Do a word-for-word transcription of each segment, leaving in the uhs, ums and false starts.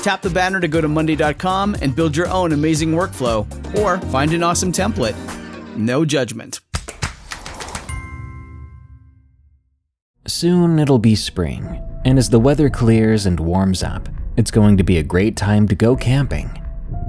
Tap the banner to go to Monday dot com and build your own amazing workflow, or find an awesome template. No judgment. Soon it'll be spring, and as the weather clears and warms up, it's going to be a great time to go camping.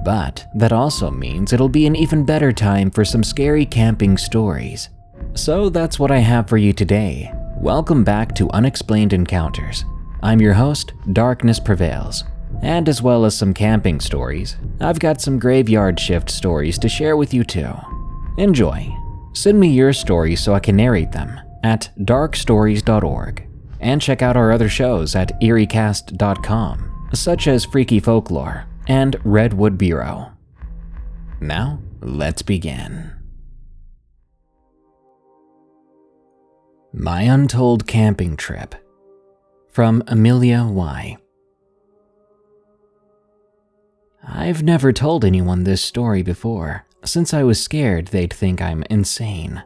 But that also means it'll be an even better time for some scary camping stories. So that's what I have for you today. Welcome back to Unexplained Encounters. I'm your host, Darkness Prevails. And as well as some camping stories, I've got some graveyard shift stories to share with you too. Enjoy. Send me your stories so I can narrate them at dark stories dot org. And check out our other shows at eerie cast dot com, such as Freaky Folklore and Redwood Bureau. Now, let's begin. My Untold Camping Trip, from Amelia Y. I've never told anyone this story before, since I was scared they'd think I'm insane.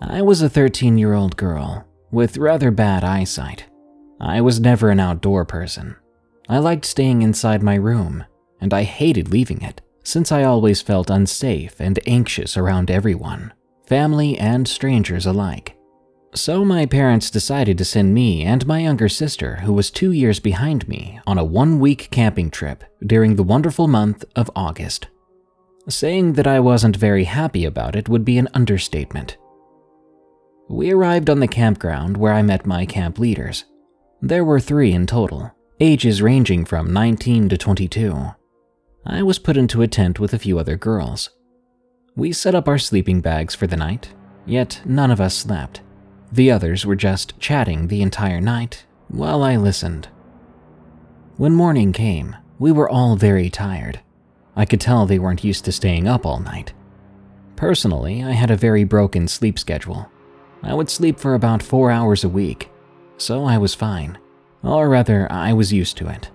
I was a thirteen-year-old girl with rather bad eyesight. I was never an outdoor person. I liked staying inside my room, and I hated leaving it, since I always felt unsafe and anxious around everyone, family and strangers alike. So my parents decided to send me and my younger sister, who was two years behind me, on a one-week camping trip during the wonderful month of August. Saying that I wasn't very happy about it would be an understatement. We arrived on the campground where I met my camp leaders. There were three in total, ages ranging from nineteen to twenty-two. I was put into a tent with a few other girls. We set up our sleeping bags for the night, yet none of us slept. The others were just chatting the entire night while I listened. When morning came, we were all very tired. I could tell they weren't used to staying up all night. Personally, I had a very broken sleep schedule. I would sleep for about four hours a week, so I was fine. Or rather, I was used to it.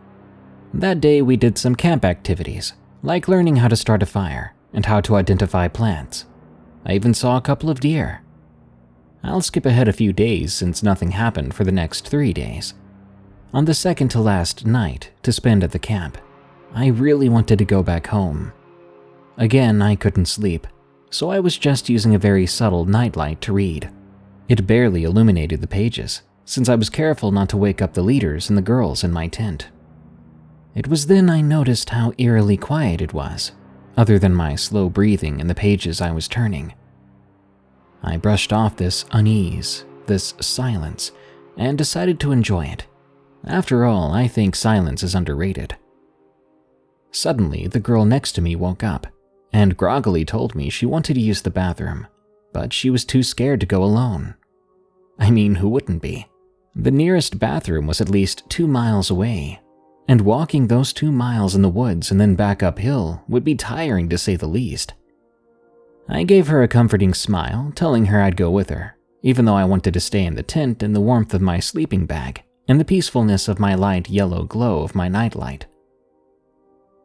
That day we did some camp activities, like learning how to start a fire and how to identify plants. I even saw a couple of deer. I'll skip ahead a few days since nothing happened for the next three days. On the second to last night to spend at the camp, I really wanted to go back home. Again, I couldn't sleep, so I was just using a very subtle nightlight to read. It barely illuminated the pages, since I was careful not to wake up the leaders and the girls in my tent. It was then I noticed how eerily quiet it was, other than my slow breathing and the pages I was turning. I brushed off this unease, this silence, and decided to enjoy it. After all, I think silence is underrated. Suddenly, the girl next to me woke up, and groggily told me she wanted to use the bathroom, but she was too scared to go alone. I mean, who wouldn't be? The nearest bathroom was at least two miles away, and walking those two miles in the woods and then back uphill would be tiring to say the least. I gave her a comforting smile, telling her I'd go with her, even though I wanted to stay in the tent in the warmth of my sleeping bag and the peacefulness of my light yellow glow of my nightlight.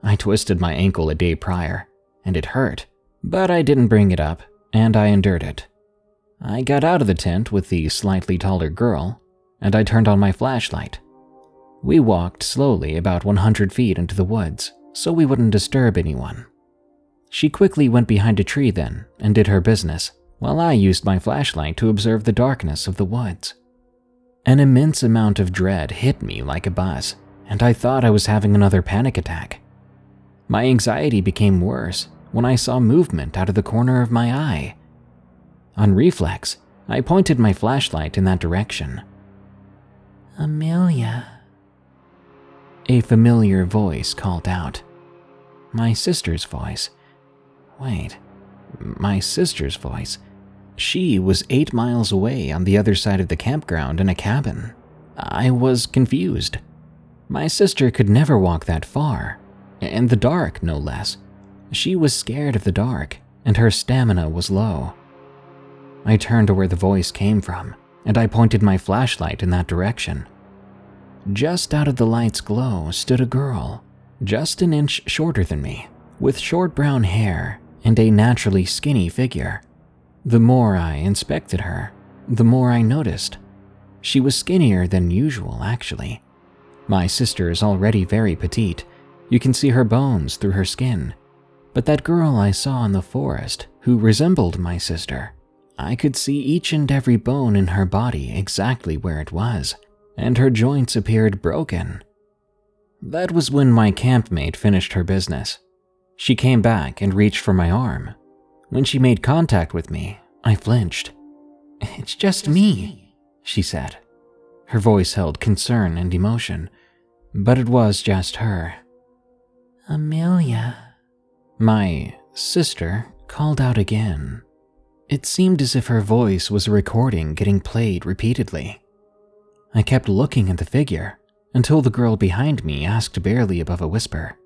I twisted my ankle a day prior, and it hurt, but I didn't bring it up, and I endured it. I got out of the tent with the slightly taller girl, and I turned on my flashlight. We walked slowly about one hundred feet into the woods, so we wouldn't disturb anyone. She quickly went behind a tree then and did her business, while I used my flashlight to observe the darkness of the woods. An immense amount of dread hit me like a bus, and I thought I was having another panic attack. My anxiety became worse when I saw movement out of the corner of my eye. On reflex, I pointed my flashlight in that direction. "Amelia," a familiar voice called out. My sister's voice. Wait, my sister's voice. She was eight miles away on the other side of the campground in a cabin. I was confused. My sister could never walk that far, in the dark no less. She was scared of the dark, and her stamina was low. I turned to where the voice came from, and I pointed my flashlight in that direction. Just out of the light's glow stood a girl, just an inch shorter than me, with short brown hair and a naturally skinny figure. The more I inspected her, the more I noticed. She was skinnier than usual, actually. My sister is already very petite. You can see her bones through her skin. But that girl I saw in the forest, who resembled my sister, I could see each and every bone in her body exactly where it was, and her joints appeared broken. That was when my campmate finished her business. She came back and reached for my arm. When she made contact with me, I flinched. "It's just me," she said. Her voice held concern and emotion, but it was just her. "Amelia," my sister called out again. It seemed as if her voice was a recording getting played repeatedly. I kept looking at the figure until the girl behind me asked barely above a whisper,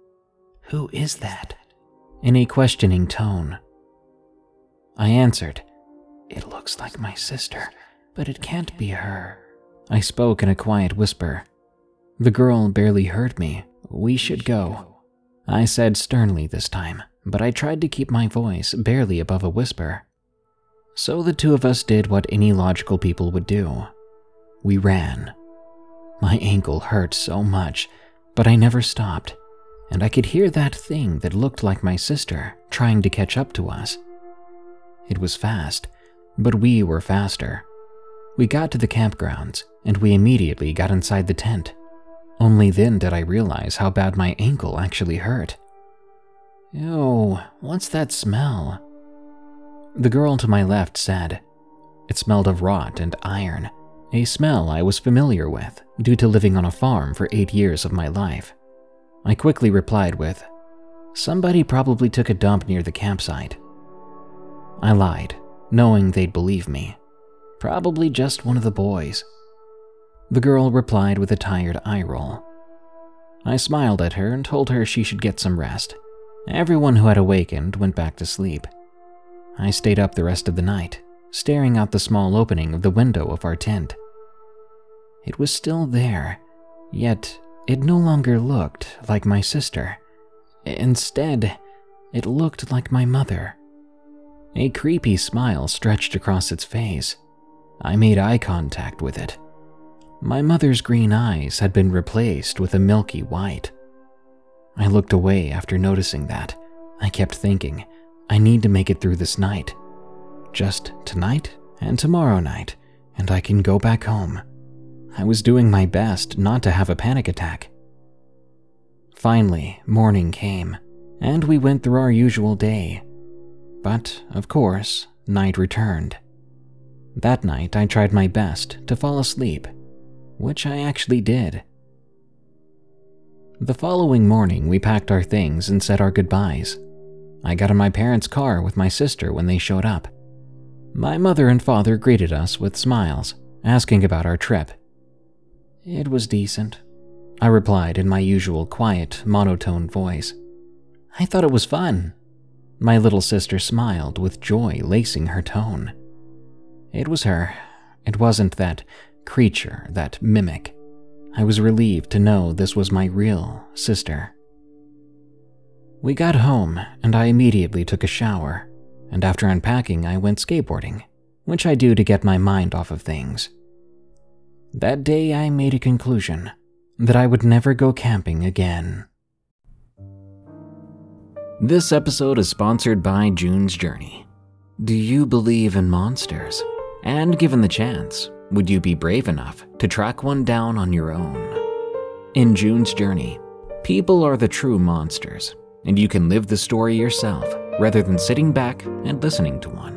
"Who is that?" in a questioning tone. I answered, "It looks like my sister, but it can't be her." I spoke in a quiet whisper. The girl barely heard me. "We should go," I said sternly this time, but I tried to keep my voice barely above a whisper. So the two of us did what any logical people would do. We ran. My ankle hurt so much, but I never stopped, and I could hear that thing that looked like my sister trying to catch up to us. It was fast, but we were faster. We got to the campgrounds, and we immediately got inside the tent. Only then did I realize how bad my ankle actually hurt. "Ew, what's that smell?" The girl to my left said. It smelled of rot and iron, a smell I was familiar with due to living on a farm for eight years of my life. I quickly replied with, "Somebody probably took a dump near the campsite." I lied, knowing they'd believe me. "Probably just one of the boys." The girl replied with a tired eye roll. I smiled at her and told her she should get some rest. Everyone who had awakened went back to sleep. I stayed up the rest of the night, staring out the small opening of the window of our tent. It was still there, yet it no longer looked like my sister. Instead, it looked like my mother. A creepy smile stretched across its face. I made eye contact with it. My mother's green eyes had been replaced with a milky white. I looked away after noticing that. I kept thinking, I need to make it through this night. Just tonight and tomorrow night, and I can go back home. I was doing my best not to have a panic attack. Finally, morning came, and we went through our usual day. But, of course, night returned. That night, I tried my best to fall asleep, which I actually did. The following morning, we packed our things and said our goodbyes. I got in my parents' car with my sister when they showed up. My mother and father greeted us with smiles, asking about our trip, It was decent, I replied in my usual quiet, monotone voice. I thought it was fun. My little sister smiled with joy lacing her tone. It was her. It wasn't that creature, that mimic. I was relieved to know this was my real sister. We got home, and I immediately took a shower, and after unpacking I went skateboarding, which I do to get my mind off of things. That day I made a conclusion that I would never go camping again. This episode is sponsored by June's Journey. Do you believe in monsters? And given the chance, would you be brave enough to track one down on your own? In June's Journey, people are the true monsters, and you can live the story yourself rather than sitting back and listening to one.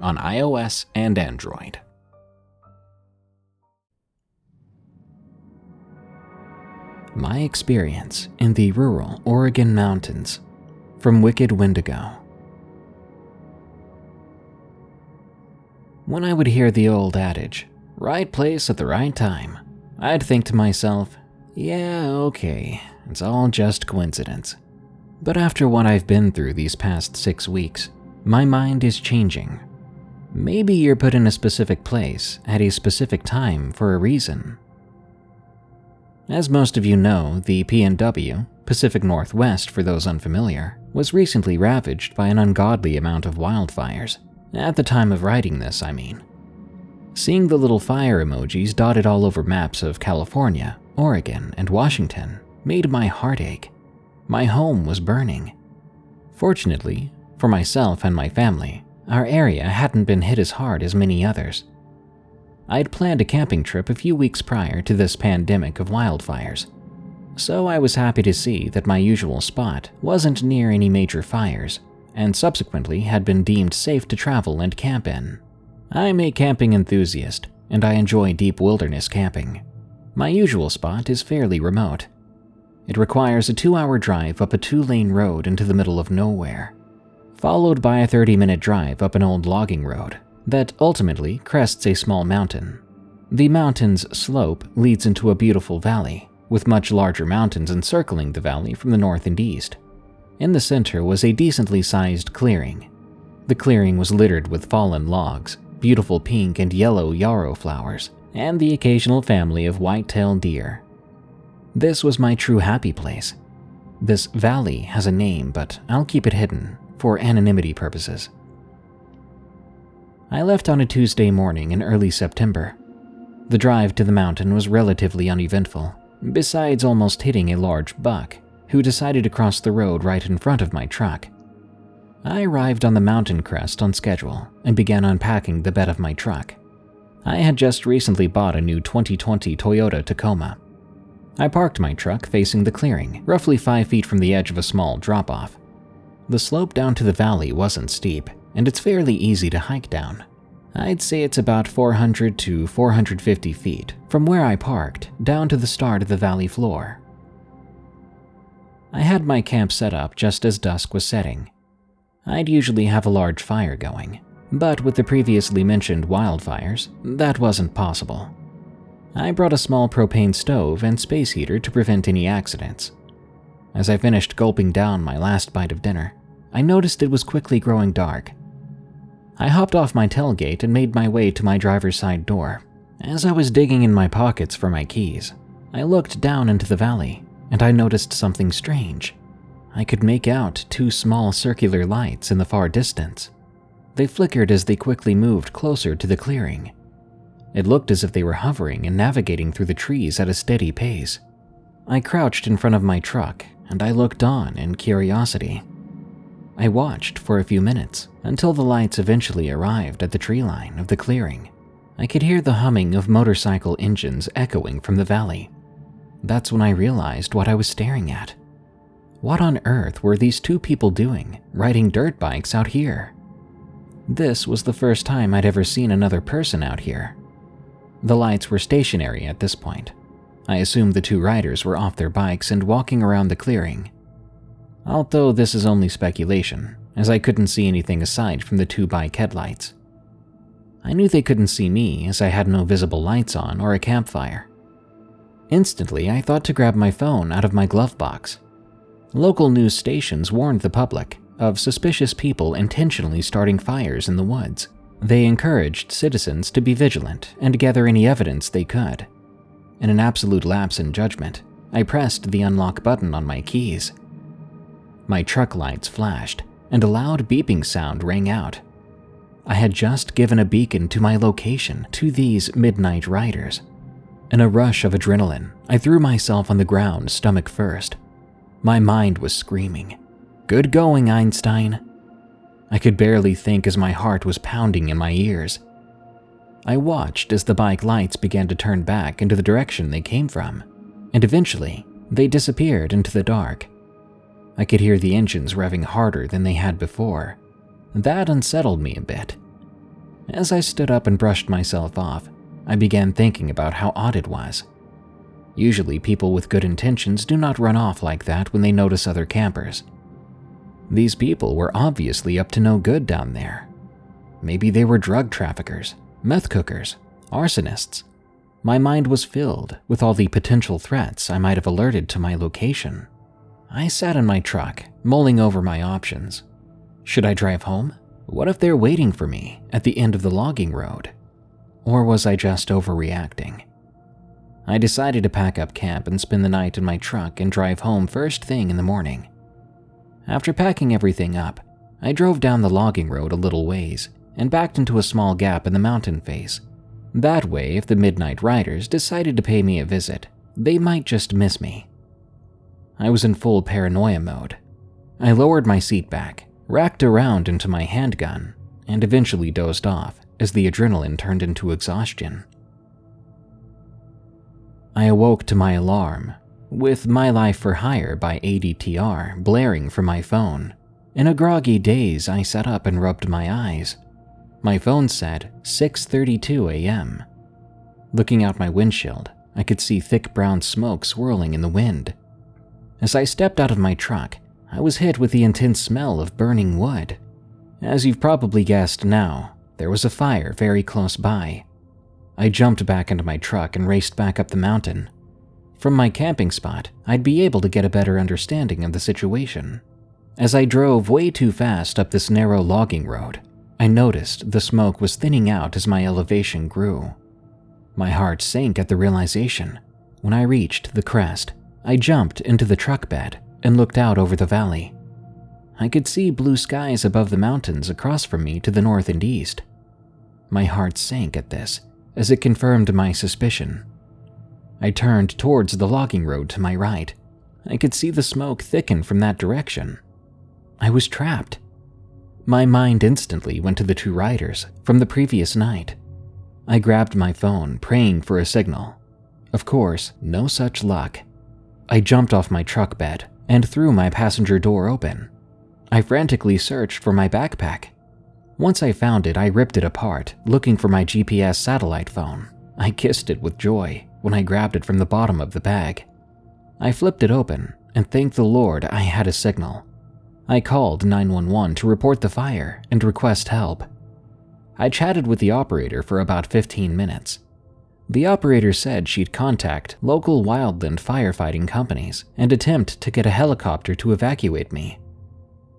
on iOS and Android. My experience in the rural Oregon mountains from Wicked Windigo. When I would hear the old adage, right place at the right time, I'd think to myself, yeah, okay, it's all just coincidence. But after what I've been through these past six weeks, my mind is changing. Maybe you're put in a specific place at a specific time for a reason. As most of you know, the P N W, Pacific Northwest for those unfamiliar, was recently ravaged by an ungodly amount of wildfires. At the time of writing this, I mean. Seeing the little fire emojis dotted all over maps of California, Oregon, and Washington made my heart ache. My home was burning. Fortunately, for myself and my family, our area hadn't been hit as hard as many others. I'd planned a camping trip a few weeks prior to this pandemic of wildfires, so I was happy to see that my usual spot wasn't near any major fires, and subsequently had been deemed safe to travel and camp in. I'm a camping enthusiast, and I enjoy deep wilderness camping. My usual spot is fairly remote. It requires a two-hour drive up a two-lane road into the middle of nowhere, followed by a thirty-minute drive up an old logging road that ultimately crests a small mountain. The mountain's slope leads into a beautiful valley, with much larger mountains encircling the valley from the north and east. In the center was a decently sized clearing. The clearing was littered with fallen logs, beautiful pink and yellow yarrow flowers, and the occasional family of white-tailed deer. This was my true happy place. This valley has a name, but I'll keep it hidden for anonymity purposes. I left on a Tuesday morning in early September. The drive to the mountain was relatively uneventful, besides almost hitting a large buck, who decided to cross the road right in front of my truck. I arrived on the mountain crest on schedule and began unpacking the bed of my truck. I had just recently bought a new twenty twenty Toyota Tacoma. I parked my truck facing the clearing, roughly five feet from the edge of a small drop-off. The slope down to the valley wasn't steep, and it's fairly easy to hike down. I'd say it's about four hundred to four hundred fifty feet from where I parked down to the start of the valley floor. I had my camp set up just as dusk was setting. I'd usually have a large fire going, but with the previously mentioned wildfires, that wasn't possible. I brought a small propane stove and space heater to prevent any accidents. As I finished gulping down my last bite of dinner, I noticed it was quickly growing dark. I hopped off my tailgate and made my way to my driver's side door. As I was digging in my pockets for my keys, I looked down into the valley and I noticed something strange. I could make out two small circular lights in the far distance. They flickered as they quickly moved closer to the clearing. It looked as if they were hovering and navigating through the trees at a steady pace. I crouched in front of my truck, and I looked on in curiosity. I watched for a few minutes, until the lights eventually arrived at the tree line of the clearing. I could hear the humming of motorcycle engines echoing from the valley. That's when I realized what I was staring at. What on earth were these two people doing, riding dirt bikes out here? This was the first time I'd ever seen another person out here. The lights were stationary at this point. I assumed the two riders were off their bikes and walking around the clearing. Although this is only speculation, as I couldn't see anything aside from the two bike headlights. I knew they couldn't see me as I had no visible lights on or a campfire. Instantly, I thought to grab my phone out of my glove box. Local news stations warned the public of suspicious people intentionally starting fires in the woods. They encouraged citizens to be vigilant and gather any evidence they could. In an absolute lapse in judgment, I pressed the unlock button on my keys. My truck lights flashed, and a loud beeping sound rang out. I had just given a beacon to my location to these midnight riders. In a rush of adrenaline, I threw myself on the ground, stomach first. My mind was screaming, "Good going, Einstein!" I could barely think as my heart was pounding in my ears. I watched as the bike lights began to turn back into the direction they came from, and eventually, they disappeared into the dark. I could hear the engines revving harder than they had before. That unsettled me a bit. As I stood up and brushed myself off, I began thinking about how odd it was. Usually, people with good intentions do not run off like that when they notice other campers. These people were obviously up to no good down there. Maybe they were drug traffickers, meth cookers, arsonists. My mind was filled with all the potential threats I might have alerted to my location. I sat in my truck, mulling over my options. Should I drive home? What if they're waiting for me at the end of the logging road? Or was I just overreacting? I decided to pack up camp and spend the night in my truck and drive home first thing in the morning. After packing everything up, I drove down the logging road a little ways and backed into a small gap in the mountain face. That way, if the midnight riders decided to pay me a visit, they might just miss me. I was in full paranoia mode. I lowered my seat back, racked around into my handgun, and eventually dozed off as the adrenaline turned into exhaustion. I awoke to my alarm, with My Life for Hire by A D T R blaring from my phone. In a groggy daze, I sat up and rubbed my eyes. My phone said six thirty-two a m Looking out my windshield, I could see thick brown smoke swirling in the wind. As I stepped out of my truck, I was hit with the intense smell of burning wood. As you've probably guessed now, there was a fire very close by. I jumped back into my truck and raced back up the mountain. From my camping spot, I'd be able to get a better understanding of the situation. As I drove way too fast up this narrow logging road, I noticed the smoke was thinning out as my elevation grew. My heart sank at the realization. When I reached the crest, I jumped into the truck bed and looked out over the valley. I could see blue skies above the mountains across from me to the north and east. My heart sank at this, as it confirmed my suspicion. I turned towards the logging road to my right. I could see the smoke thicken from that direction. I was trapped. My mind instantly went to the two riders from the previous night. I grabbed my phone, praying for a signal. Of course, no such luck. I jumped off my truck bed and threw my passenger door open. I frantically searched for my backpack. Once I found it, I ripped it apart, looking for my G P S satellite phone. I kissed it with joy when I grabbed it from the bottom of the bag. I flipped it open and thanked the Lord I had a signal. I called nine one one to report the fire and request help. I chatted with the operator for about fifteen minutes. The operator said she'd contact local wildland firefighting companies and attempt to get a helicopter to evacuate me.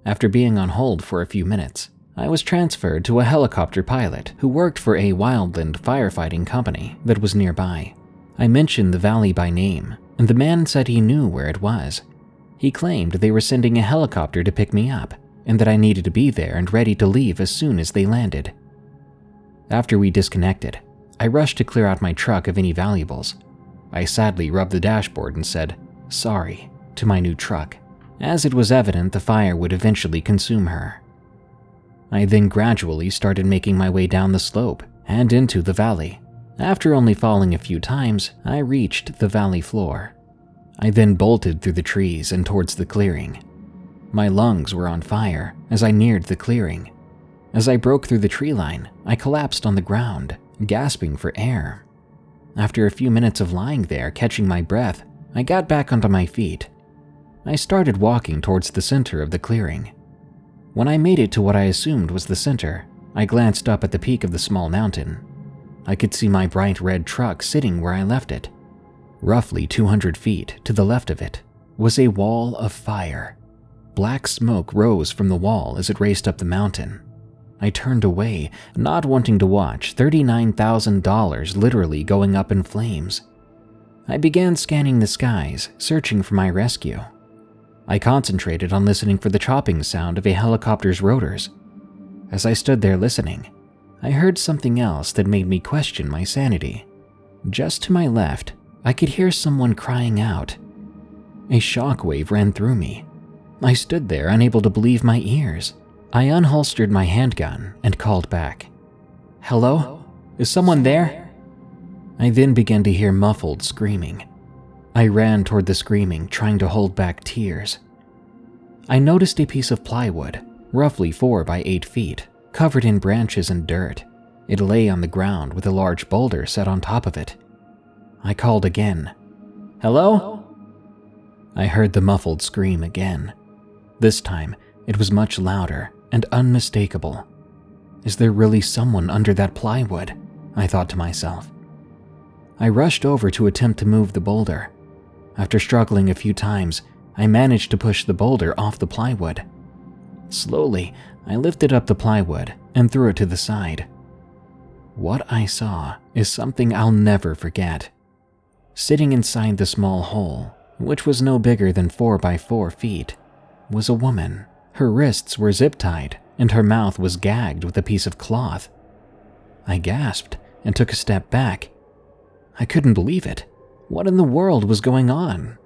After being on hold for a few minutes, I was transferred to a helicopter pilot who worked for a wildland firefighting company that was nearby. I mentioned the valley by name and the man said he knew where it was. He claimed they were sending a helicopter to pick me up, and that I needed to be there and ready to leave as soon as they landed. After we disconnected, I rushed to clear out my truck of any valuables. I sadly rubbed the dashboard and said, "Sorry," to my new truck, as it was evident the fire would eventually consume her. I then gradually started making my way down the slope and into the valley. After only falling a few times, I reached the valley floor. I then bolted through the trees and towards the clearing. My lungs were on fire as I neared the clearing. As I broke through the tree line, I collapsed on the ground, gasping for air. After a few minutes of lying there, catching my breath, I got back onto my feet. I started walking towards the center of the clearing. When I made it to what I assumed was the center, I glanced up at the peak of the small mountain. I could see my bright red truck sitting where I left it. Roughly two hundred feet to the left of it was a wall of fire. Black smoke rose from the wall as it raced up the mountain. I turned away, not wanting to watch thirty-nine thousand dollars literally going up in flames. I began scanning the skies, searching for my rescue. I concentrated on listening for the chopping sound of a helicopter's rotors. As I stood there listening, I heard something else that made me question my sanity. Just to my left, I could hear someone crying out. A shockwave ran through me. I stood there, unable to believe my ears. I unholstered my handgun and called back. "Hello? Hello? Is someone there? there? I then began to hear muffled screaming. I ran toward the screaming, trying to hold back tears. I noticed a piece of plywood, roughly four by eight feet, covered in branches and dirt. It lay on the ground with a large boulder set on top of it. I called again. "Hello?" Hello? I heard the muffled scream again. This time, it was much louder and unmistakable. Is there really someone under that plywood? I thought to myself. I rushed over to attempt to move the boulder. After struggling a few times, I managed to push the boulder off the plywood. Slowly, I lifted up the plywood and threw it to the side. What I saw is something I'll never forget. Sitting inside the small hole, which was no bigger than four by four feet, was a woman. Her wrists were zip-tied, and her mouth was gagged with a piece of cloth. I gasped and took a step back. I couldn't believe it. What in the world was going on?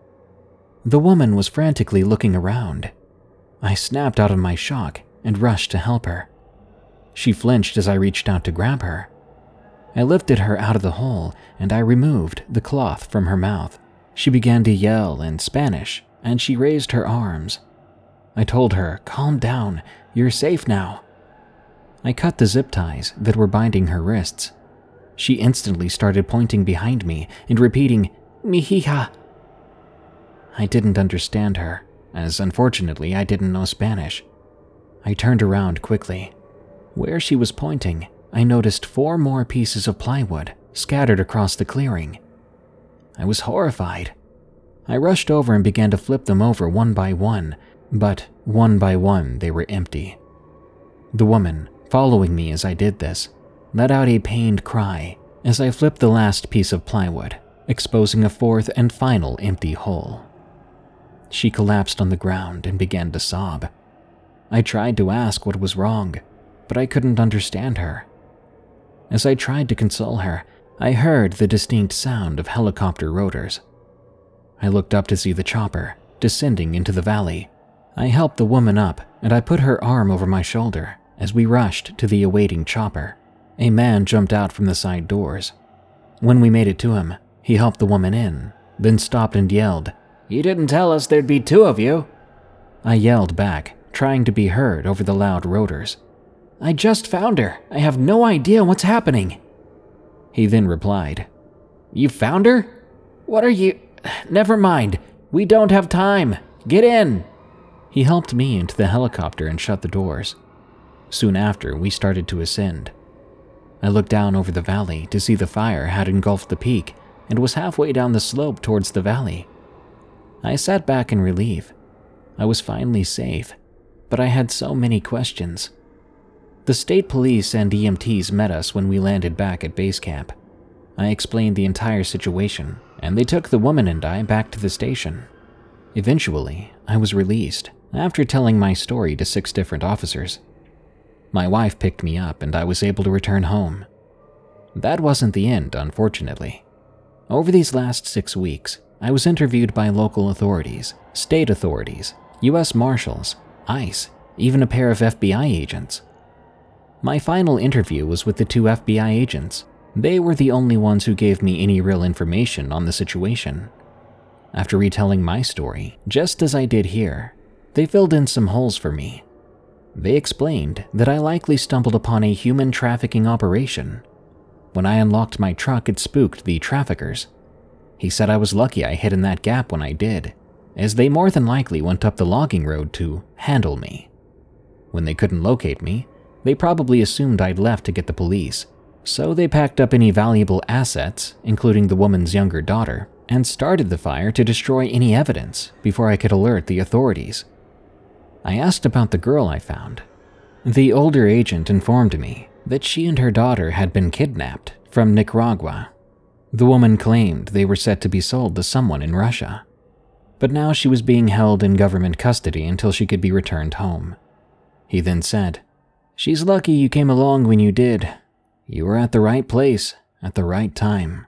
The woman was frantically looking around. I snapped out of my shock and rushed to help her. She flinched as I reached out to grab her. I lifted her out of the hole, and I removed the cloth from her mouth. She began to yell in Spanish, and she raised her arms. I told her, "Calm down, you're safe now." I cut the zip ties that were binding her wrists. She instantly started pointing behind me and repeating, "Mi hija." I didn't understand her, as unfortunately I didn't know Spanish. I turned around quickly. Where she was pointing, I noticed four more pieces of plywood scattered across the clearing. I was horrified. I rushed over and began to flip them over one by one, but one by one they were empty. The woman, following me as I did this, let out a pained cry as I flipped the last piece of plywood, exposing a fourth and final empty hole. She collapsed on the ground and began to sob. I tried to ask what was wrong, but I couldn't understand her. As I tried to console her, I heard the distinct sound of helicopter rotors. I looked up to see the chopper descending into the valley. I helped the woman up, and I put her arm over my shoulder as we rushed to the awaiting chopper. A man jumped out from the side doors. When we made it to him, he helped the woman in, then stopped and yelled, "You didn't tell us there'd be two of you." I yelled back, trying to be heard over the loud rotors, "I just found her. I have no idea what's happening." He then replied, "You found her? What are you? Never mind. We don't have time. Get in." He helped me into the helicopter and shut the doors. Soon after, we started to ascend. I looked down over the valley to see the fire had engulfed the peak and was halfway down the slope towards the valley. I sat back in relief. I was finally safe, but I had so many questions. The state police and E M Ts met us when we landed back at base camp. I explained the entire situation and they took the woman and I back to the station. Eventually, I was released after telling my story to six different officers. My wife picked me up and I was able to return home. That wasn't the end, unfortunately. Over these last six weeks, I was interviewed by local authorities, state authorities, U S Marshals, ICE, even a pair of F B I agents. My final interview was with the two F B I agents. They were the only ones who gave me any real information on the situation. After retelling my story, just as I did here, they filled in some holes for me. They explained that I likely stumbled upon a human trafficking operation. When I unlocked my truck, it spooked the traffickers. He said I was lucky I hid in that gap when I did, as they more than likely went up the logging road to handle me. When they couldn't locate me, they probably assumed I'd left to get the police, so they packed up any valuable assets, including the woman's younger daughter, and started the fire to destroy any evidence before I could alert the authorities. I asked about the girl I found. The older agent informed me that she and her daughter had been kidnapped from Nicaragua. The woman claimed they were set to be sold to someone in Russia, but now she was being held in government custody until she could be returned home. He then said, "She's lucky you came along when you did. You were at the right place at the right time."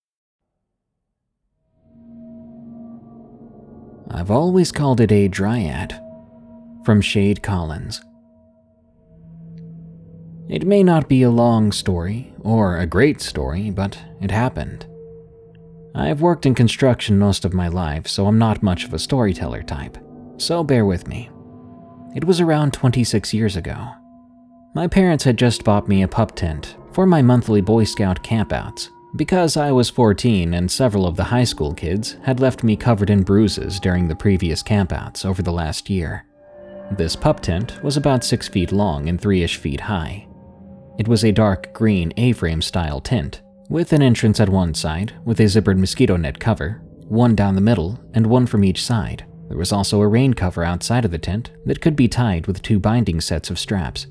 I've always called it a dryad. From Shade Collins. It may not be a long story, or a great story, but it happened. I've worked in construction most of my life, so I'm not much of a storyteller type, so bear with me. It was around twenty-six years ago. My parents had just bought me a pup tent for my monthly Boy Scout campouts, because I was fourteen and several of the high school kids had left me covered in bruises during the previous campouts over the last year. This pup tent was about six feet long and three-ish feet high. It was a dark green A-frame style tent, with an entrance at one side with a zippered mosquito net cover, one down the middle and one from each side. There was also a rain cover outside of the tent that could be tied with two binding sets of straps.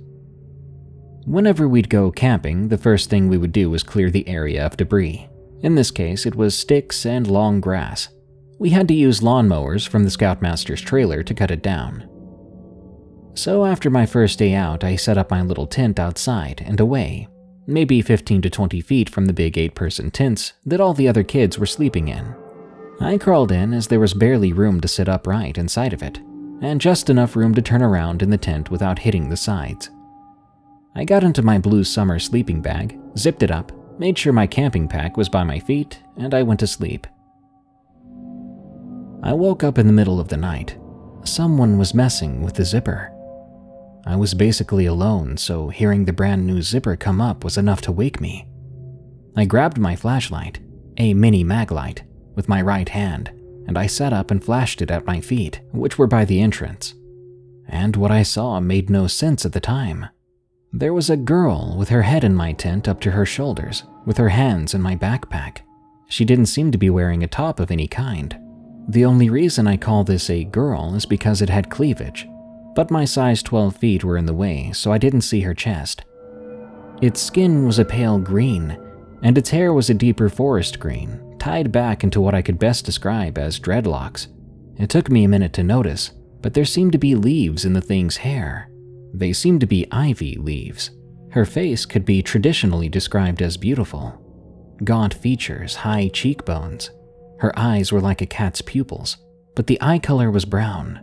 Whenever we'd go camping, the first thing we would do was clear the area of debris. In this case, it was sticks and long grass. We had to use lawnmowers from the Scoutmaster's trailer to cut it down. So after my first day out, I set up my little tent outside and away, maybe fifteen to twenty feet from the big eight-person tents that all the other kids were sleeping in. I crawled in as there was barely room to sit upright inside of it, and just enough room to turn around in the tent without hitting the sides. I got into my blue summer sleeping bag, zipped it up, made sure my camping pack was by my feet, and I went to sleep. I woke up in the middle of the night. Someone was messing with the zipper. I was basically alone, so hearing the brand new zipper come up was enough to wake me. I grabbed my flashlight, a mini mag light, with my right hand, and I sat up and flashed it at my feet, which were by the entrance. And what I saw made no sense at the time. There was a girl with her head in my tent up to her shoulders, with her hands in my backpack. She didn't seem to be wearing a top of any kind. The only reason I call this a girl is because it had cleavage, but my size twelve feet were in the way, so I didn't see her chest. Its skin was a pale green, and its hair was a deeper forest green, tied back into what I could best describe as dreadlocks. It took me a minute to notice, but there seemed to be leaves in the thing's hair. They seemed to be ivy leaves. Her face could be traditionally described as beautiful. Gaunt features, high cheekbones. Her eyes were like a cat's pupils, but the eye color was brown.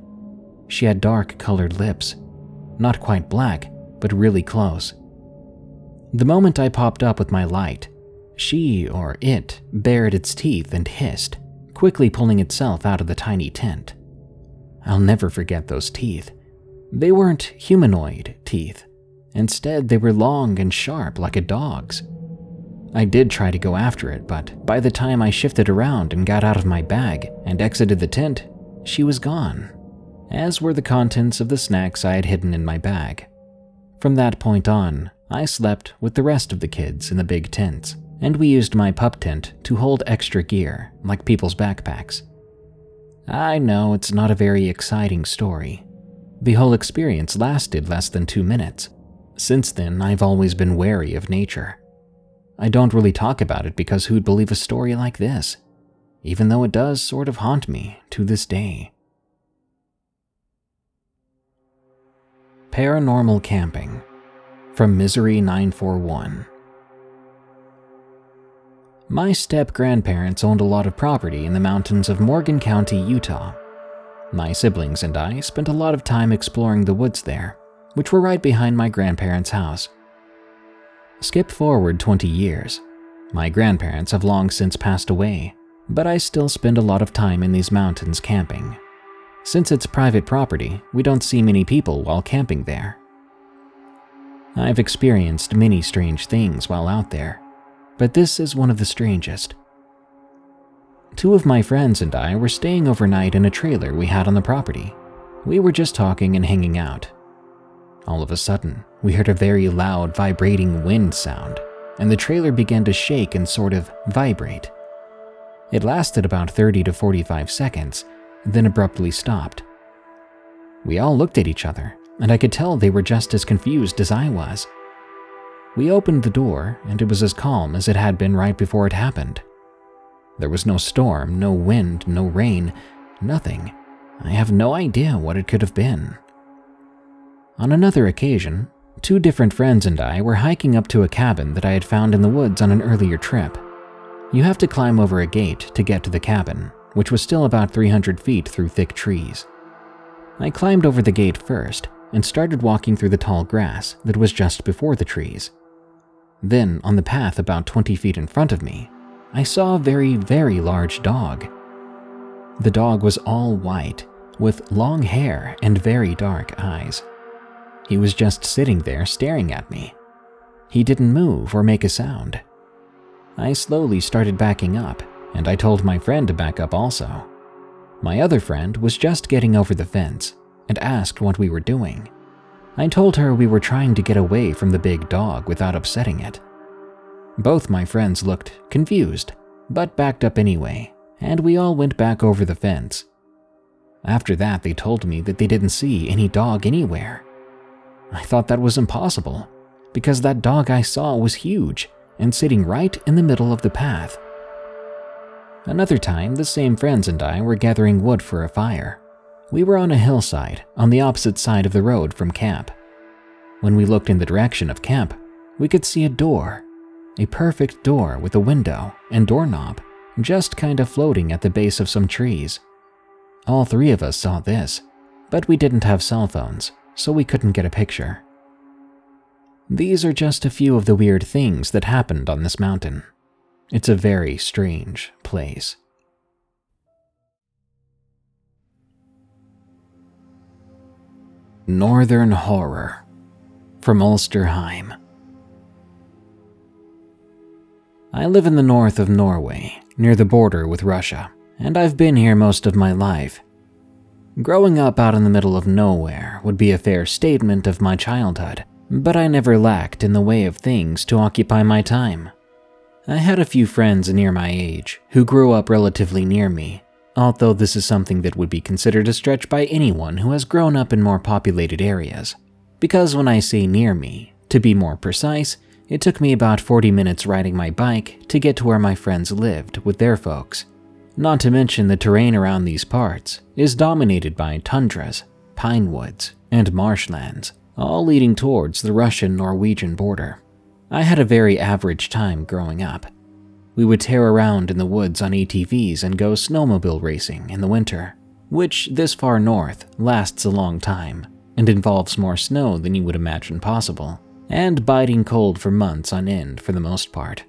She had dark colored lips. Not quite black, but really close. The moment I popped up with my light, she or it bared its teeth and hissed, quickly pulling itself out of the tiny tent. I'll never forget those teeth. They weren't humanoid teeth. Instead, they were long and sharp like a dog's. I did try to go after it, but by the time I shifted around and got out of my bag and exited the tent, she was gone, as were the contents of the snacks I had hidden in my bag. From that point on, I slept with the rest of the kids in the big tents, and we used my pup tent to hold extra gear, like people's backpacks. I know it's not a very exciting story. The whole experience lasted less than two minutes. Since then, I've always been wary of nature. I don't really talk about it because who'd believe a story like this, even though it does sort of haunt me to this day. Paranormal Camping, from Misery nine forty-one. My step-grandparents owned a lot of property in the mountains of Morgan County, Utah. My siblings and I spent a lot of time exploring the woods there, which were right behind my grandparents' house. Skip forward twenty years. My grandparents have long since passed away, but I still spend a lot of time in these mountains camping. Since it's private property, we don't see many people while camping there. I've experienced many strange things while out there, but this is one of the strangest. Two of my friends and I were staying overnight in a trailer we had on the property. We were just talking and hanging out. All of a sudden, we heard a very loud vibrating wind sound, and the trailer began to shake and sort of vibrate. It lasted about thirty to forty-five seconds, then abruptly stopped. We all looked at each other, and I could tell they were just as confused as I was. We opened the door, and it was as calm as it had been right before it happened. There was no storm, no wind, no rain, nothing. I have no idea what it could have been. On another occasion, two different friends and I were hiking up to a cabin that I had found in the woods on an earlier trip. You have to climb over a gate to get to the cabin, which was still about three hundred feet through thick trees. I climbed over the gate first and started walking through the tall grass that was just before the trees. Then, on the path about twenty feet in front of me, I saw a very, very large dog. The dog was all white, with long hair and very dark eyes. He was just sitting there staring at me. He didn't move or make a sound. I slowly started backing up, and I told my friend to back up also. My other friend was just getting over the fence and asked what we were doing. I told her we were trying to get away from the big dog without upsetting it. Both my friends looked confused, but backed up anyway, and we all went back over the fence. After that, they told me that they didn't see any dog anywhere. I thought that was impossible, because that dog I saw was huge and sitting right in the middle of the path. Another time, the same friends and I were gathering wood for a fire. We were on a hillside on the opposite side of the road from camp. When we looked in the direction of camp, we could see a door, a perfect door with a window and doorknob, just kind of floating at the base of some trees. All three of us saw this, but we didn't have cell phones, so we couldn't get a picture. These are just a few of the weird things that happened on this mountain. It's a very strange place. Northern Horror, from Ulsterheim. I live in the north of Norway, near the border with Russia, and I've been here most of my life. Growing up out in the middle of nowhere would be a fair statement of my childhood, but I never lacked in the way of things to occupy my time. I had a few friends near my age who grew up relatively near me, although this is something that would be considered a stretch by anyone who has grown up in more populated areas. Because when I say near me, to be more precise, it took me about forty minutes riding my bike to get to where my friends lived with their folks. Not to mention the terrain around these parts is dominated by tundras, pine woods, and marshlands, all leading towards the Russian-Norwegian border. I had a very average time growing up. We would tear around in the woods on A T Vs and go snowmobile racing in the winter, which this far north lasts a long time and involves more snow than you would imagine possible, and biting cold for months on end for the most part.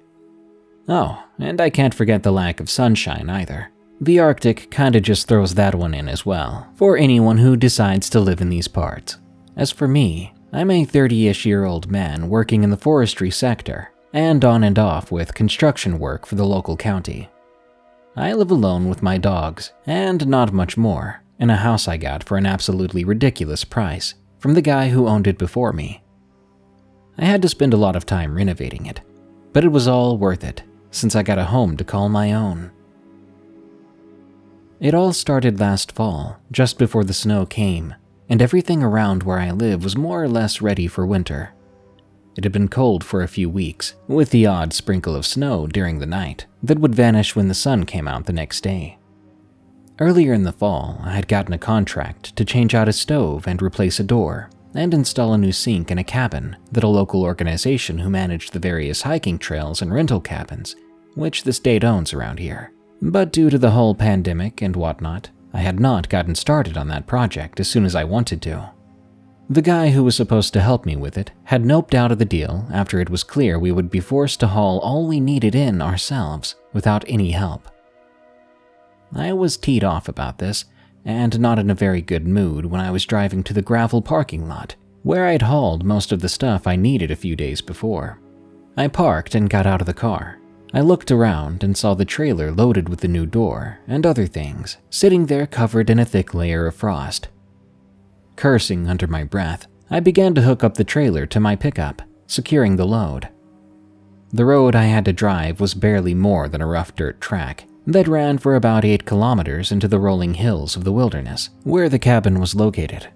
Oh, and I can't forget the lack of sunshine either. The Arctic kinda just throws that one in as well, for anyone who decides to live in these parts. As for me, I'm a thirty-ish year old man working in the forestry sector, and on and off with construction work for the local county. I live alone with my dogs, and not much more, in a house I got for an absolutely ridiculous price from the guy who owned it before me. I had to spend a lot of time renovating it, but it was all worth it since I got a home to call my own. It all started last fall, just before the snow came, and everything around where I live was more or less ready for winter. It had been cold for a few weeks, with the odd sprinkle of snow during the night that would vanish when the sun came out the next day. Earlier in the fall, I had gotten a contract to change out a stove and replace a door, and install a new sink in a cabin that a local organization who managed the various hiking trails and rental cabins, which the state owns around here. But due to the whole pandemic and whatnot, I had not gotten started on that project as soon as I wanted to. The guy who was supposed to help me with it had noped out of the deal after it was clear we would be forced to haul all we needed in ourselves without any help. I was teed off about this and not in a very good mood when I was driving to the gravel parking lot where I'd hauled most of the stuff I needed a few days before. I parked and got out of the car. I looked around and saw the trailer loaded with the new door and other things, sitting there covered in a thick layer of frost. Cursing under my breath, I began to hook up the trailer to my pickup, securing the load. The road I had to drive was barely more than a rough dirt track that ran for about eight kilometers into the rolling hills of the wilderness, where the cabin was located.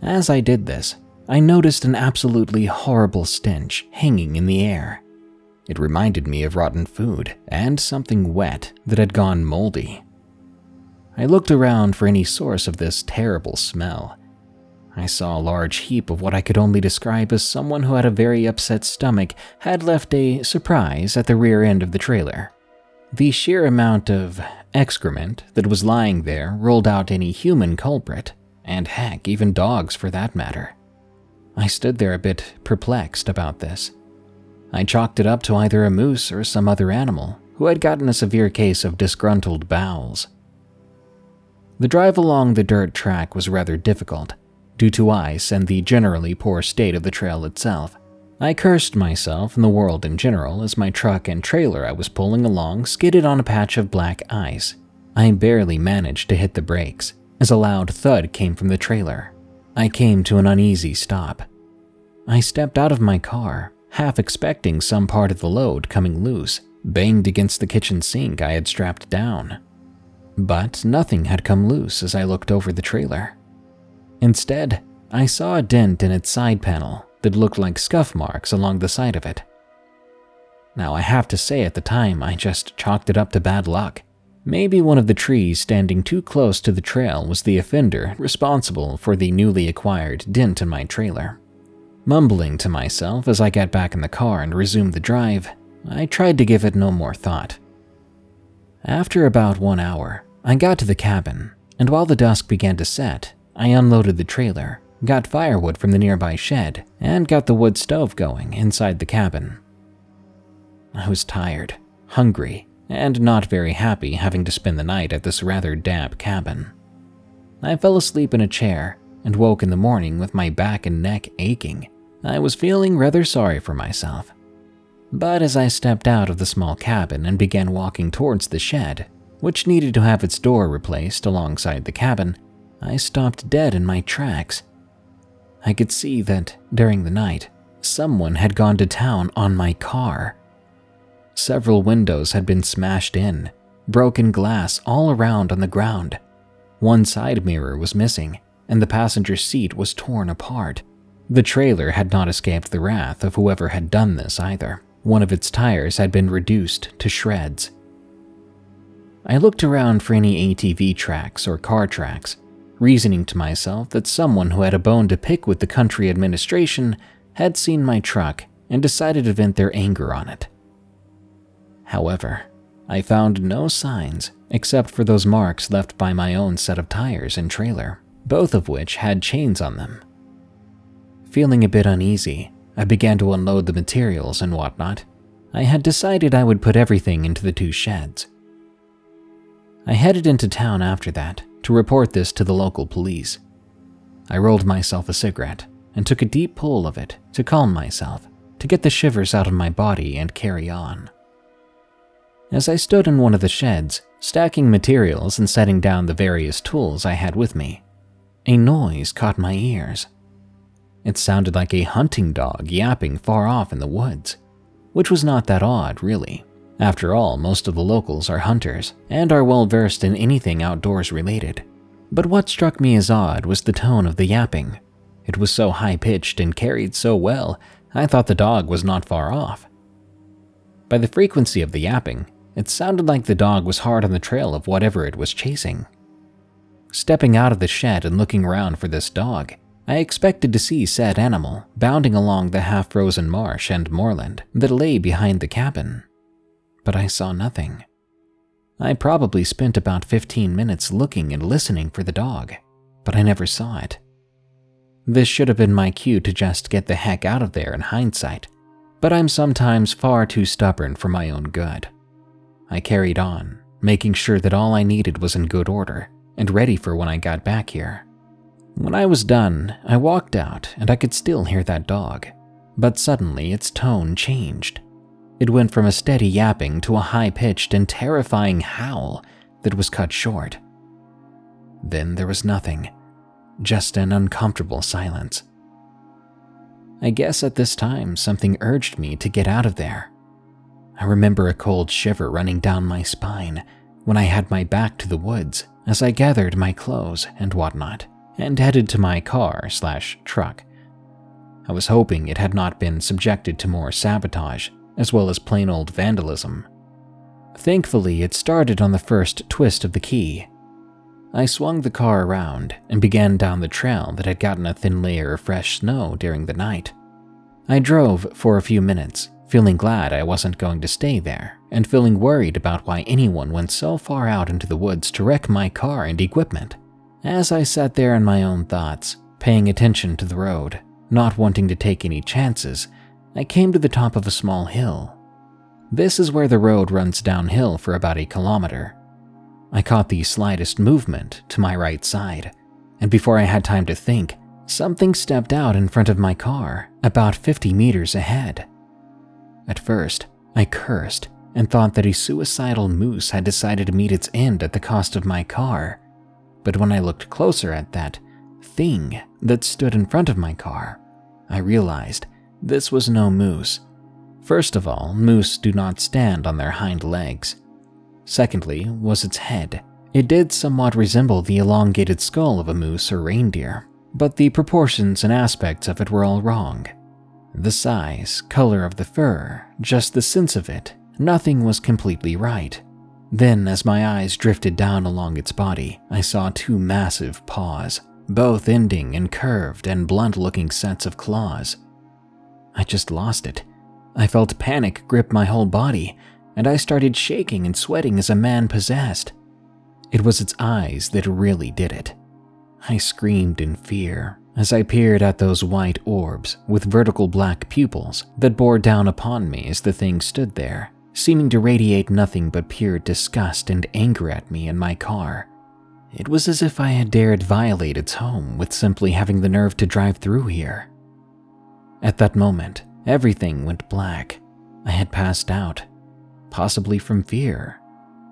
As I did this, I noticed an absolutely horrible stench hanging in the air. It reminded me of rotten food and something wet that had gone moldy. I looked around for any source of this terrible smell. I saw a large heap of what I could only describe as someone who had a very upset stomach had left a surprise at the rear end of the trailer. The sheer amount of excrement that was lying there ruled out any human culprit, and heck, even dogs for that matter. I stood there a bit perplexed about this. I chalked it up to either a moose or some other animal who had gotten a severe case of disgruntled bowels. The drive along the dirt track was rather difficult due to ice and the generally poor state of the trail itself. I cursed myself and the world in general as my truck and trailer I was pulling along skidded on a patch of black ice. I barely managed to hit the brakes as a loud thud came from the trailer. I came to an uneasy stop. I stepped out of my car, half expecting some part of the load coming loose, banged against the kitchen sink I had strapped down. But nothing had come loose as I looked over the trailer. Instead, I saw a dent in its side panel that looked like scuff marks along the side of it. Now, I have to say, at the time, I just chalked it up to bad luck. Maybe one of the trees standing too close to the trail was the offender responsible for the newly acquired dent in my trailer. Mumbling to myself as I got back in the car and resumed the drive, I tried to give it no more thought. After about one hour, I got to the cabin, and while the dusk began to set, I unloaded the trailer, got firewood from the nearby shed, and got the wood stove going inside the cabin. I was tired, hungry, and not very happy having to spend the night at this rather damp cabin. I fell asleep in a chair and woke in the morning with my back and neck aching. I was feeling rather sorry for myself. But as I stepped out of the small cabin and began walking towards the shed, which needed to have its door replaced alongside the cabin, I stopped dead in my tracks. I could see that, during the night, someone had gone to town on my car. Several windows had been smashed in, broken glass all around on the ground. One side mirror was missing, and the passenger seat was torn apart. The trailer had not escaped the wrath of whoever had done this either. One of its tires had been reduced to shreds. I looked around for any A T V tracks or car tracks, reasoning to myself that someone who had a bone to pick with the county administration had seen my truck and decided to vent their anger on it. However, I found no signs except for those marks left by my own set of tires and trailer, both of which had chains on them. Feeling a bit uneasy, I began to unload the materials and whatnot. I had decided I would put everything into the two sheds. I headed into town after that to report this to the local police. I rolled myself a cigarette and took a deep pull of it to calm myself, to get the shivers out of my body and carry on. As I stood in one of the sheds, stacking materials and setting down the various tools I had with me, a noise caught my ears. It sounded like a hunting dog yapping far off in the woods, which was not that odd, really. After all, most of the locals are hunters and are well versed in anything outdoors related. But what struck me as odd was the tone of the yapping. It was so high-pitched and carried so well, I thought the dog was not far off. By the frequency of the yapping, it sounded like the dog was hard on the trail of whatever it was chasing. Stepping out of the shed and looking around for this dog, I expected to see said animal bounding along the half-frozen marsh and moorland that lay behind the cabin, but I saw nothing. I probably spent about fifteen minutes looking and listening for the dog, but I never saw it. This should have been my cue to just get the heck out of there in hindsight, but I'm sometimes far too stubborn for my own good. I carried on, making sure that all I needed was in good order and ready for when I got back here. When I was done, I walked out and I could still hear that dog, but suddenly its tone changed. It went from a steady yapping to a high-pitched and terrifying howl that was cut short. Then there was nothing, just an uncomfortable silence. I guess at this time something urged me to get out of there. I remember a cold shiver running down my spine when I had my back to the woods as I gathered my clothes and whatnot and headed to my car slash truck. I was hoping it had not been subjected to more sabotage as well as plain old vandalism. Thankfully, it started on the first twist of the key. I swung the car around and began down the trail that had gotten a thin layer of fresh snow during the night. I drove for a few minutes, feeling glad I wasn't going to stay there and feeling worried about why anyone went so far out into the woods to wreck my car and equipment. As I sat there in my own thoughts, paying attention to the road, not wanting to take any chances, I came to the top of a small hill. This is where the road runs downhill for about a kilometer. I caught the slightest movement to my right side, and before I had time to think, something stepped out in front of my car, about fifty meters ahead. At first, I cursed and thought that a suicidal moose had decided to meet its end at the cost of my car, but when I looked closer at that thing that stood in front of my car, I realized this was no moose. First of all, moose do not stand on their hind legs. Secondly, was its head. It did somewhat resemble the elongated skull of a moose or reindeer, but the proportions and aspects of it were all wrong. The size, color of the fur, just the sense of it, nothing was completely right. Then, as my eyes drifted down along its body, I saw two massive paws, both ending in curved and blunt-looking sets of claws. I just lost it. I felt panic grip my whole body, and I started shaking and sweating as a man possessed. It was its eyes that really did it. I screamed in fear as I peered at those white orbs with vertical black pupils that bore down upon me as the thing stood there, seeming to radiate nothing but pure disgust and anger at me and my car. It was as if I had dared violate its home with simply having the nerve to drive through here. At that moment, everything went black. I had passed out, possibly from fear,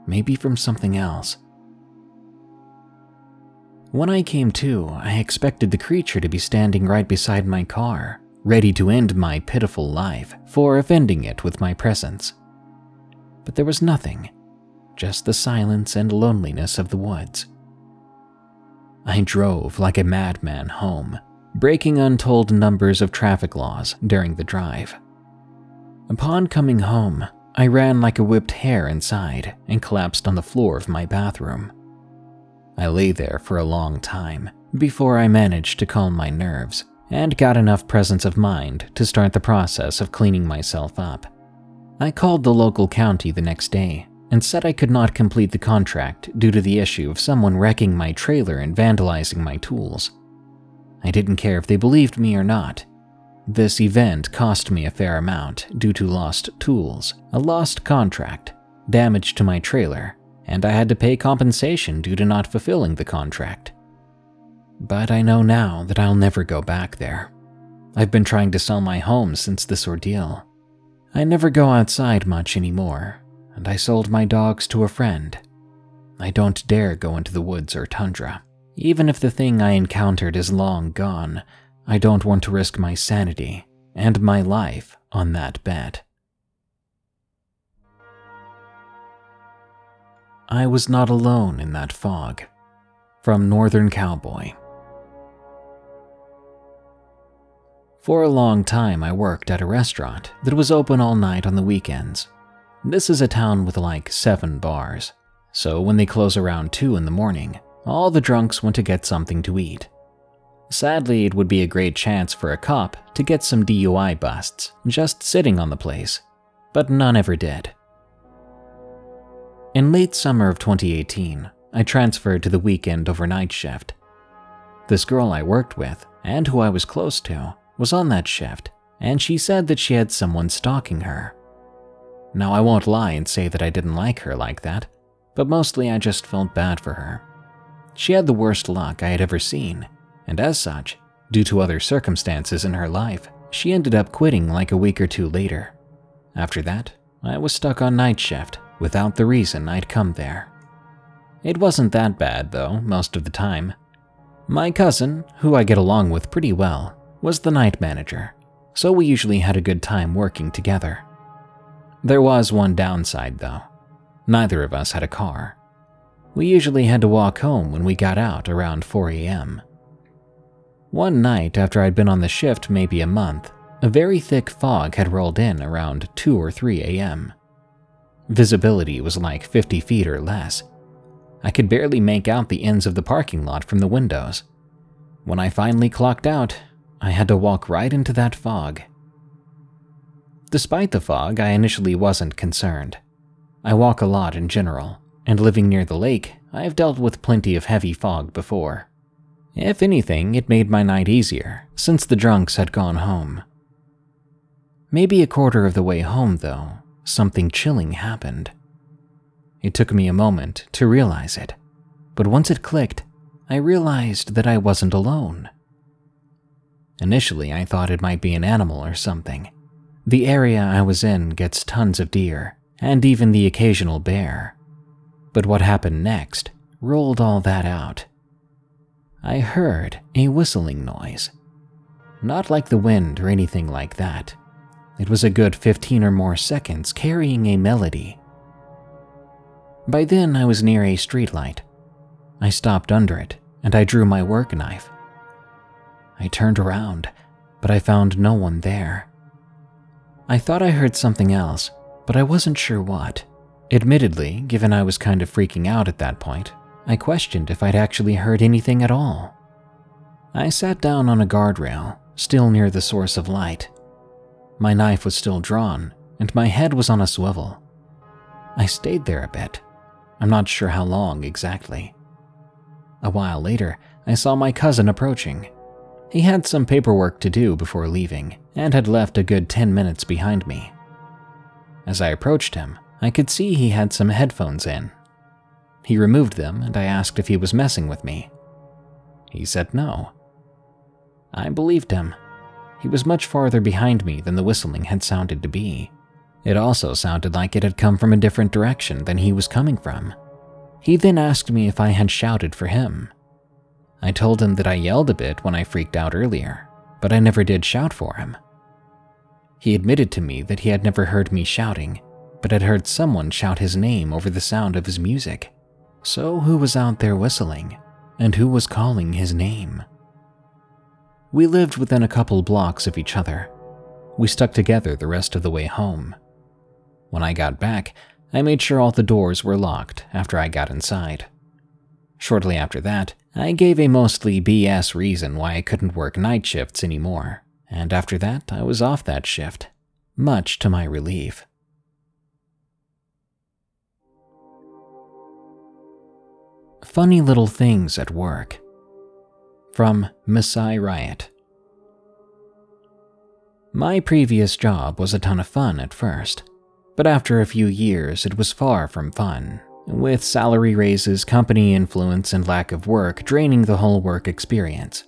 maybe from something else. When I came to, I expected the creature to be standing right beside my car, ready to end my pitiful life for offending it with my presence. But there was nothing, just the silence and loneliness of the woods. I drove like a madman home, breaking untold numbers of traffic laws during the drive. Upon coming home, I ran like a whipped hare inside and collapsed on the floor of my bathroom. I lay there for a long time before I managed to calm my nerves and got enough presence of mind to start the process of cleaning myself up. I called the local county the next day and said I could not complete the contract due to the issue of someone wrecking my trailer and vandalizing my tools. I didn't care if they believed me or not. This event cost me a fair amount due to lost tools, a lost contract, damage to my trailer, and I had to pay compensation due to not fulfilling the contract. But I know now that I'll never go back there. I've been trying to sell my home since this ordeal. I never go outside much anymore, and I sold my dogs to a friend. I don't dare go into the woods or tundra. Even if the thing I encountered is long gone, I don't want to risk my sanity and my life on that bet. I was not alone in that fog. From Northern Cowboy. For a long time, I worked at a restaurant that was open all night on the weekends. This is a town with like seven bars, so when they close around two in the morning, all the drunks went to get something to eat. Sadly, it would be a great chance for a cop to get some D U I busts just sitting on the place, but none ever did. In late summer of twenty eighteen, I transferred to the weekend overnight shift. This girl I worked with, and who I was close to, was on that shift, and she said that she had someone stalking her. Now, I won't lie and say that I didn't like her like that, but mostly I just felt bad for her. She had the worst luck I had ever seen, and as such, due to other circumstances in her life, she ended up quitting like a week or two later. After that, I was stuck on night shift without the reason I'd come there. It wasn't that bad, though, most of the time. My cousin, who I get along with pretty well, was the night manager, so we usually had a good time working together. There was one downside, though. Neither of us had a car. We usually had to walk home when we got out around four a.m. One night, after I'd been on the shift maybe a month, a very thick fog had rolled in around two or three a.m. Visibility was like fifty feet or less. I could barely make out the ends of the parking lot from the windows. When I finally clocked out, I had to walk right into that fog. Despite the fog, I initially wasn't concerned. I walk a lot in general, and living near the lake, I have dealt with plenty of heavy fog before. If anything, it made my night easier, since the drunks had gone home. Maybe a quarter of the way home, though, something chilling happened. It took me a moment to realize it, but once it clicked, I realized that I wasn't alone. Initially, I thought it might be an animal or something. The area I was in gets tons of deer, and even the occasional bear. But what happened next rolled all that out. I heard a whistling noise. Not like the wind or anything like that. It was a good fifteen or more seconds carrying a melody. By then, I was near a streetlight. I stopped under it, and I drew my work knife. I turned around, but I found no one there. I thought I heard something else, but I wasn't sure what. Admittedly, given I was kind of freaking out at that point, I questioned if I'd actually heard anything at all. I sat down on a guardrail, still near the source of light. My knife was still drawn, and my head was on a swivel. I stayed there a bit. I'm not sure how long exactly. A while later, I saw my cousin approaching. He had some paperwork to do before leaving, and had left a good ten minutes behind me. As I approached him, I could see he had some headphones in. He removed them, and I asked if he was messing with me. He said no. I believed him. He was much farther behind me than the whistling had sounded to be. It also sounded like it had come from a different direction than he was coming from. He then asked me if I had shouted for him. I told him that I yelled a bit when I freaked out earlier, but I never did shout for him. He admitted to me that he had never heard me shouting, but had heard someone shout his name over the sound of his music. So who was out there whistling, and who was calling his name? We lived within a couple blocks of each other. We stuck together the rest of the way home. When I got back, I made sure all the doors were locked after I got inside. Shortly after that, I gave a mostly B S reason why I couldn't work night shifts anymore, and after that, I was off that shift, much to my relief. Funny little things at work. From Maasai Riot. My previous job was a ton of fun at first, but after a few years, it was far from fun. With salary raises, company influence, and lack of work draining the whole work experience.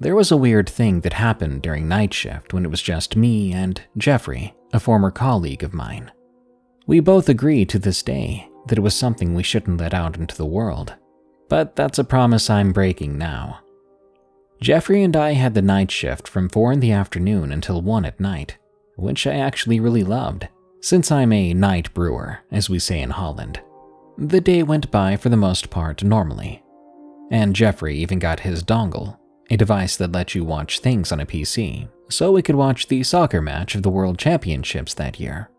There was a weird thing that happened during night shift when it was just me and Jeffrey, a former colleague of mine. We both agree to this day that it was something we shouldn't let out into the world, but that's a promise I'm breaking now. Jeffrey and I had the night shift from four in the afternoon until one at night, which I actually really loved, since I'm a night brewer, as we say in Holland. The day went by for the most part normally, and Jeffrey even got his dongle, a device that lets you watch things on a P C, so we could watch the soccer match of the World Championships that year.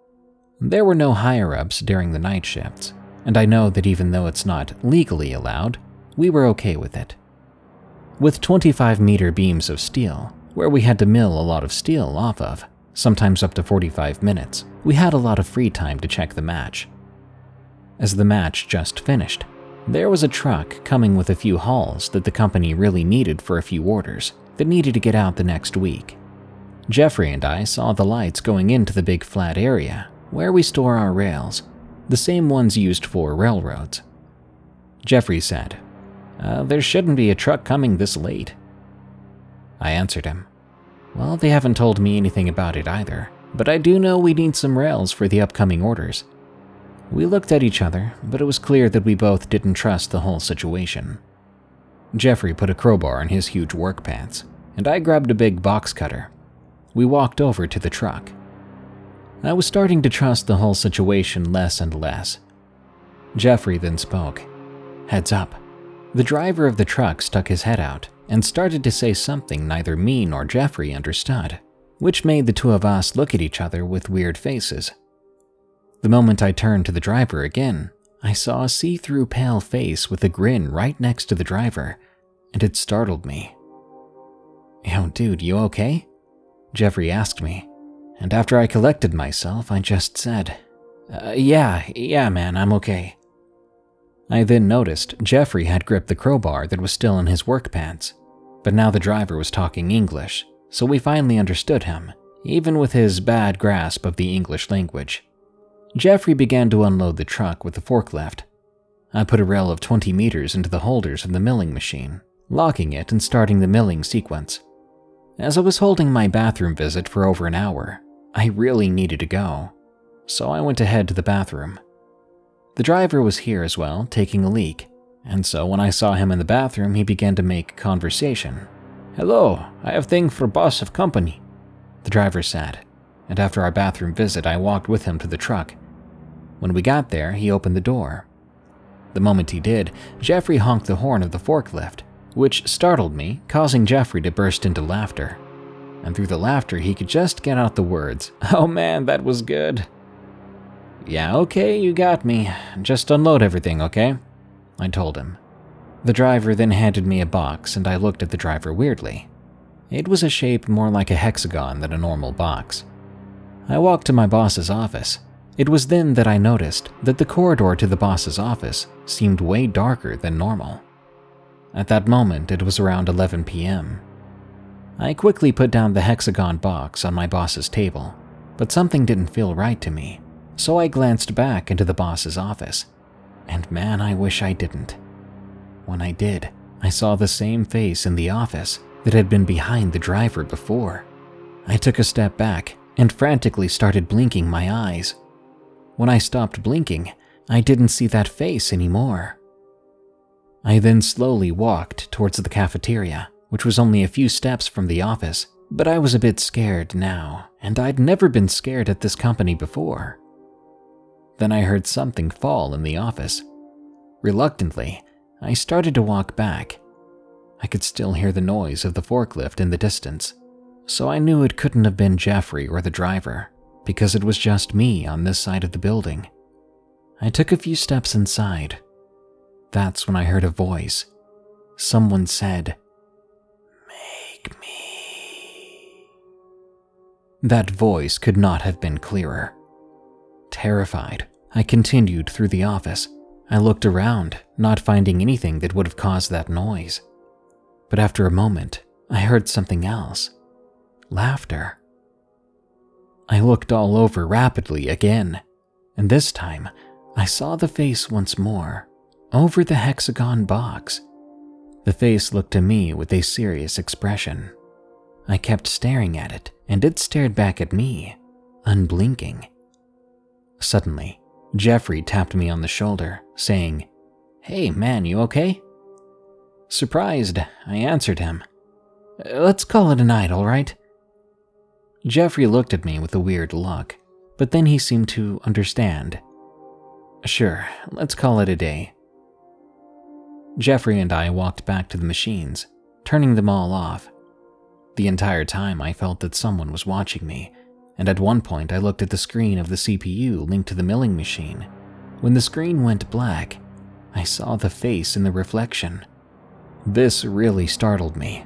There were no higher-ups during the night shifts, and I know that even though it's not legally allowed, we were okay with it. With twenty-five meter beams of steel, where we had to mill a lot of steel off of, sometimes up to forty-five minutes, we had a lot of free time to check the match. As the match just finished, there was a truck coming with a few hauls that the company really needed for a few orders that needed to get out the next week. Jeffrey and I saw the lights going into the big flat area where we store our rails, the same ones used for railroads. Jeffrey said, uh, "There shouldn't be a truck coming this late." I answered him, "Well, they haven't told me anything about it either, but I do know we need some rails for the upcoming orders." We looked at each other, but it was clear that we both didn't trust the whole situation. Jeffrey put a crowbar in his huge work pants, and I grabbed a big box cutter. We walked over to the truck. I was starting to trust the whole situation less and less. Jeffrey then spoke. "Heads up." The driver of the truck stuck his head out and started to say something neither me nor Jeffrey understood, which made the two of us look at each other with weird faces. The moment I turned to the driver again, I saw a see-through pale face with a grin right next to the driver, and it startled me. "Yo, dude, you okay?" Jeffrey asked me, and after I collected myself, I just said, uh, yeah, yeah, man, I'm okay." I then noticed Jeffrey had gripped the crowbar that was still in his work pants, but now the driver was talking English, so we finally understood him, even with his bad grasp of the English language. Jeffrey began to unload the truck with a forklift. I put a rail of twenty meters into the holders of the milling machine, locking it and starting the milling sequence. As I was holding my bathroom visit for over an hour, I really needed to go, so I went to head to the bathroom. The driver was here as well, taking a leak, and so when I saw him in the bathroom, he began to make conversation. "Hello, I have thing for boss of company," the driver said, and after our bathroom visit, I walked with him to the truck. When we got there, he opened the door. The moment he did, Jeffrey honked the horn of the forklift, which startled me, causing Jeffrey to burst into laughter. And through the laughter, he could just get out the words, "Oh man, that was good." "Yeah, okay, you got me. Just unload everything, okay?" I told him. The driver then handed me a box, and I looked at the driver weirdly. It was a shape more like a hexagon than a normal box. I walked to my boss's office. It was then that I noticed that the corridor to the boss's office seemed way darker than normal. At that moment, it was around eleven p m I quickly put down the hexagon box on my boss's table, but something didn't feel right to me, so I glanced back into the boss's office. And man, I wish I didn't. When I did, I saw the same face in the office that had been behind the driver before. I took a step back and frantically started blinking my eyes. When I stopped blinking, I didn't see that face anymore. I then slowly walked towards the cafeteria, which was only a few steps from the office, but I was a bit scared now, and I'd never been scared at this company before. Then I heard something fall in the office. Reluctantly, I started to walk back. I could still hear the noise of the forklift in the distance, so I knew it couldn't have been Jeffrey or the driver, because it was just me on this side of the building. I took a few steps inside. That's when I heard a voice. Someone said, "Make me." That voice could not have been clearer. Terrified, I continued through the office. I looked around, not finding anything that would have caused that noise. But after a moment, I heard something else. Laughter. I looked all over rapidly again, and this time, I saw the face once more. Over the hexagon box. The face looked to me with a serious expression. I kept staring at it, and it stared back at me, unblinking. Suddenly, Jeffrey tapped me on the shoulder, saying, "Hey man, you okay?" Surprised, I answered him, "Let's call it a night, all right?" Jeffrey looked at me with a weird look, but then he seemed to understand. "Sure, let's call it a day." Jeffrey and I walked back to the machines, turning them all off. The entire time I felt that someone was watching me, and at one point I looked at the screen of the C P U linked to the milling machine. When the screen went black, I saw the face in the reflection. This really startled me.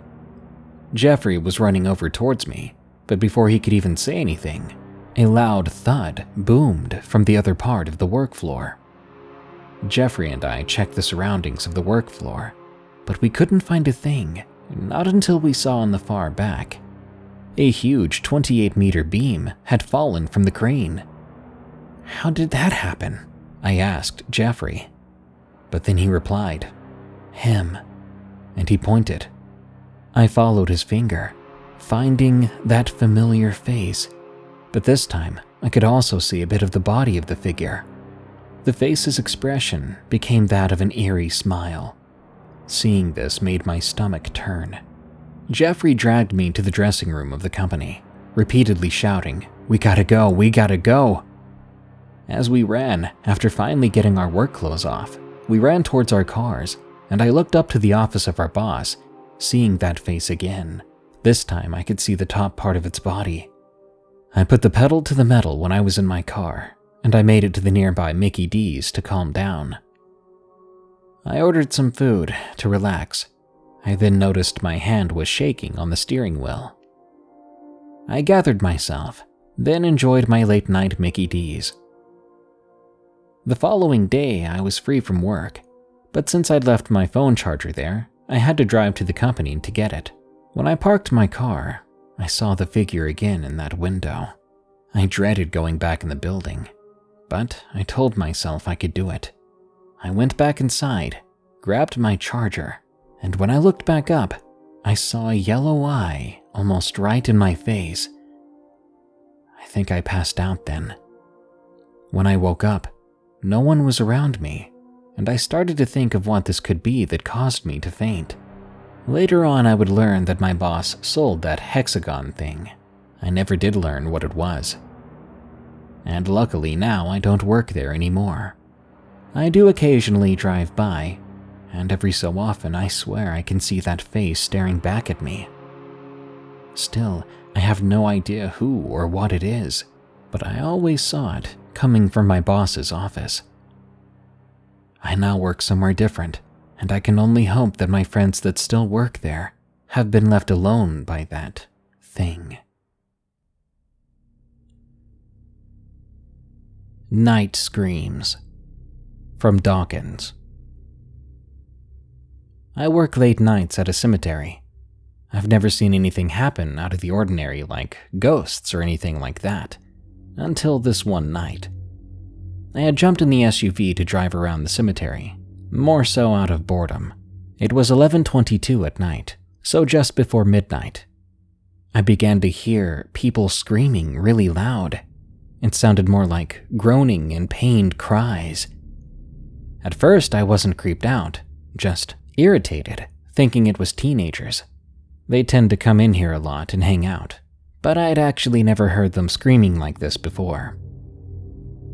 Jeffrey was running over towards me, but before he could even say anything, a loud thud boomed from the other part of the work floor. Jeffrey and I checked the surroundings of the work floor, but we couldn't find a thing, not until we saw in the far back. A huge twenty-eight meter beam had fallen from the crane. "How did that happen?" I asked Jeffrey. But then he replied, "Him," and he pointed. I followed his finger, finding that familiar face, but this time I could also see a bit of the body of the figure. The face's expression became that of an eerie smile. Seeing this made my stomach turn. Jeffrey dragged me to the dressing room of the company, repeatedly shouting, "We gotta go, we gotta go!" As we ran, after finally getting our work clothes off, we ran towards our cars, and I looked up to the office of our boss, seeing that face again. This time I could see the top part of its body. I put the pedal to the metal when I was in my car, and I made it to the nearby Mickey D's to calm down. I ordered some food to relax. I then noticed my hand was shaking on the steering wheel. I gathered myself, then enjoyed my late night Mickey D's. The following day I was free from work, but since I'd left my phone charger there, I had to drive to the company to get it. When I parked my car, I saw the figure again in that window. I dreaded going back in the building, but I told myself I could do it. I went back inside, grabbed my charger, and when I looked back up, I saw a yellow eye almost right in my face. I think I passed out then. When I woke up, no one was around me, and I started to think of what this could be that caused me to faint. Later on, I would learn that my boss sold that hexagon thing. I never did learn what it was. And luckily now I don't work there anymore. I do occasionally drive by, and every so often I swear I can see that face staring back at me. Still, I have no idea who or what it is, but I always saw it coming from my boss's office. I now work somewhere different, and I can only hope that my friends that still work there have been left alone by that thing. Night Screams from Dawkins. I work late nights at a cemetery. I've never seen anything happen out of the ordinary, like ghosts or anything like that, until this one night. I had jumped in the S U V to drive around the cemetery, more so out of boredom. It was eleven twenty-two at night, so just before midnight. I began to hear people screaming really loud. It sounded more like groaning and pained cries. At first, I wasn't creeped out, just irritated, thinking it was teenagers. They tend to come in here a lot and hang out, but I'd actually never heard them screaming like this before.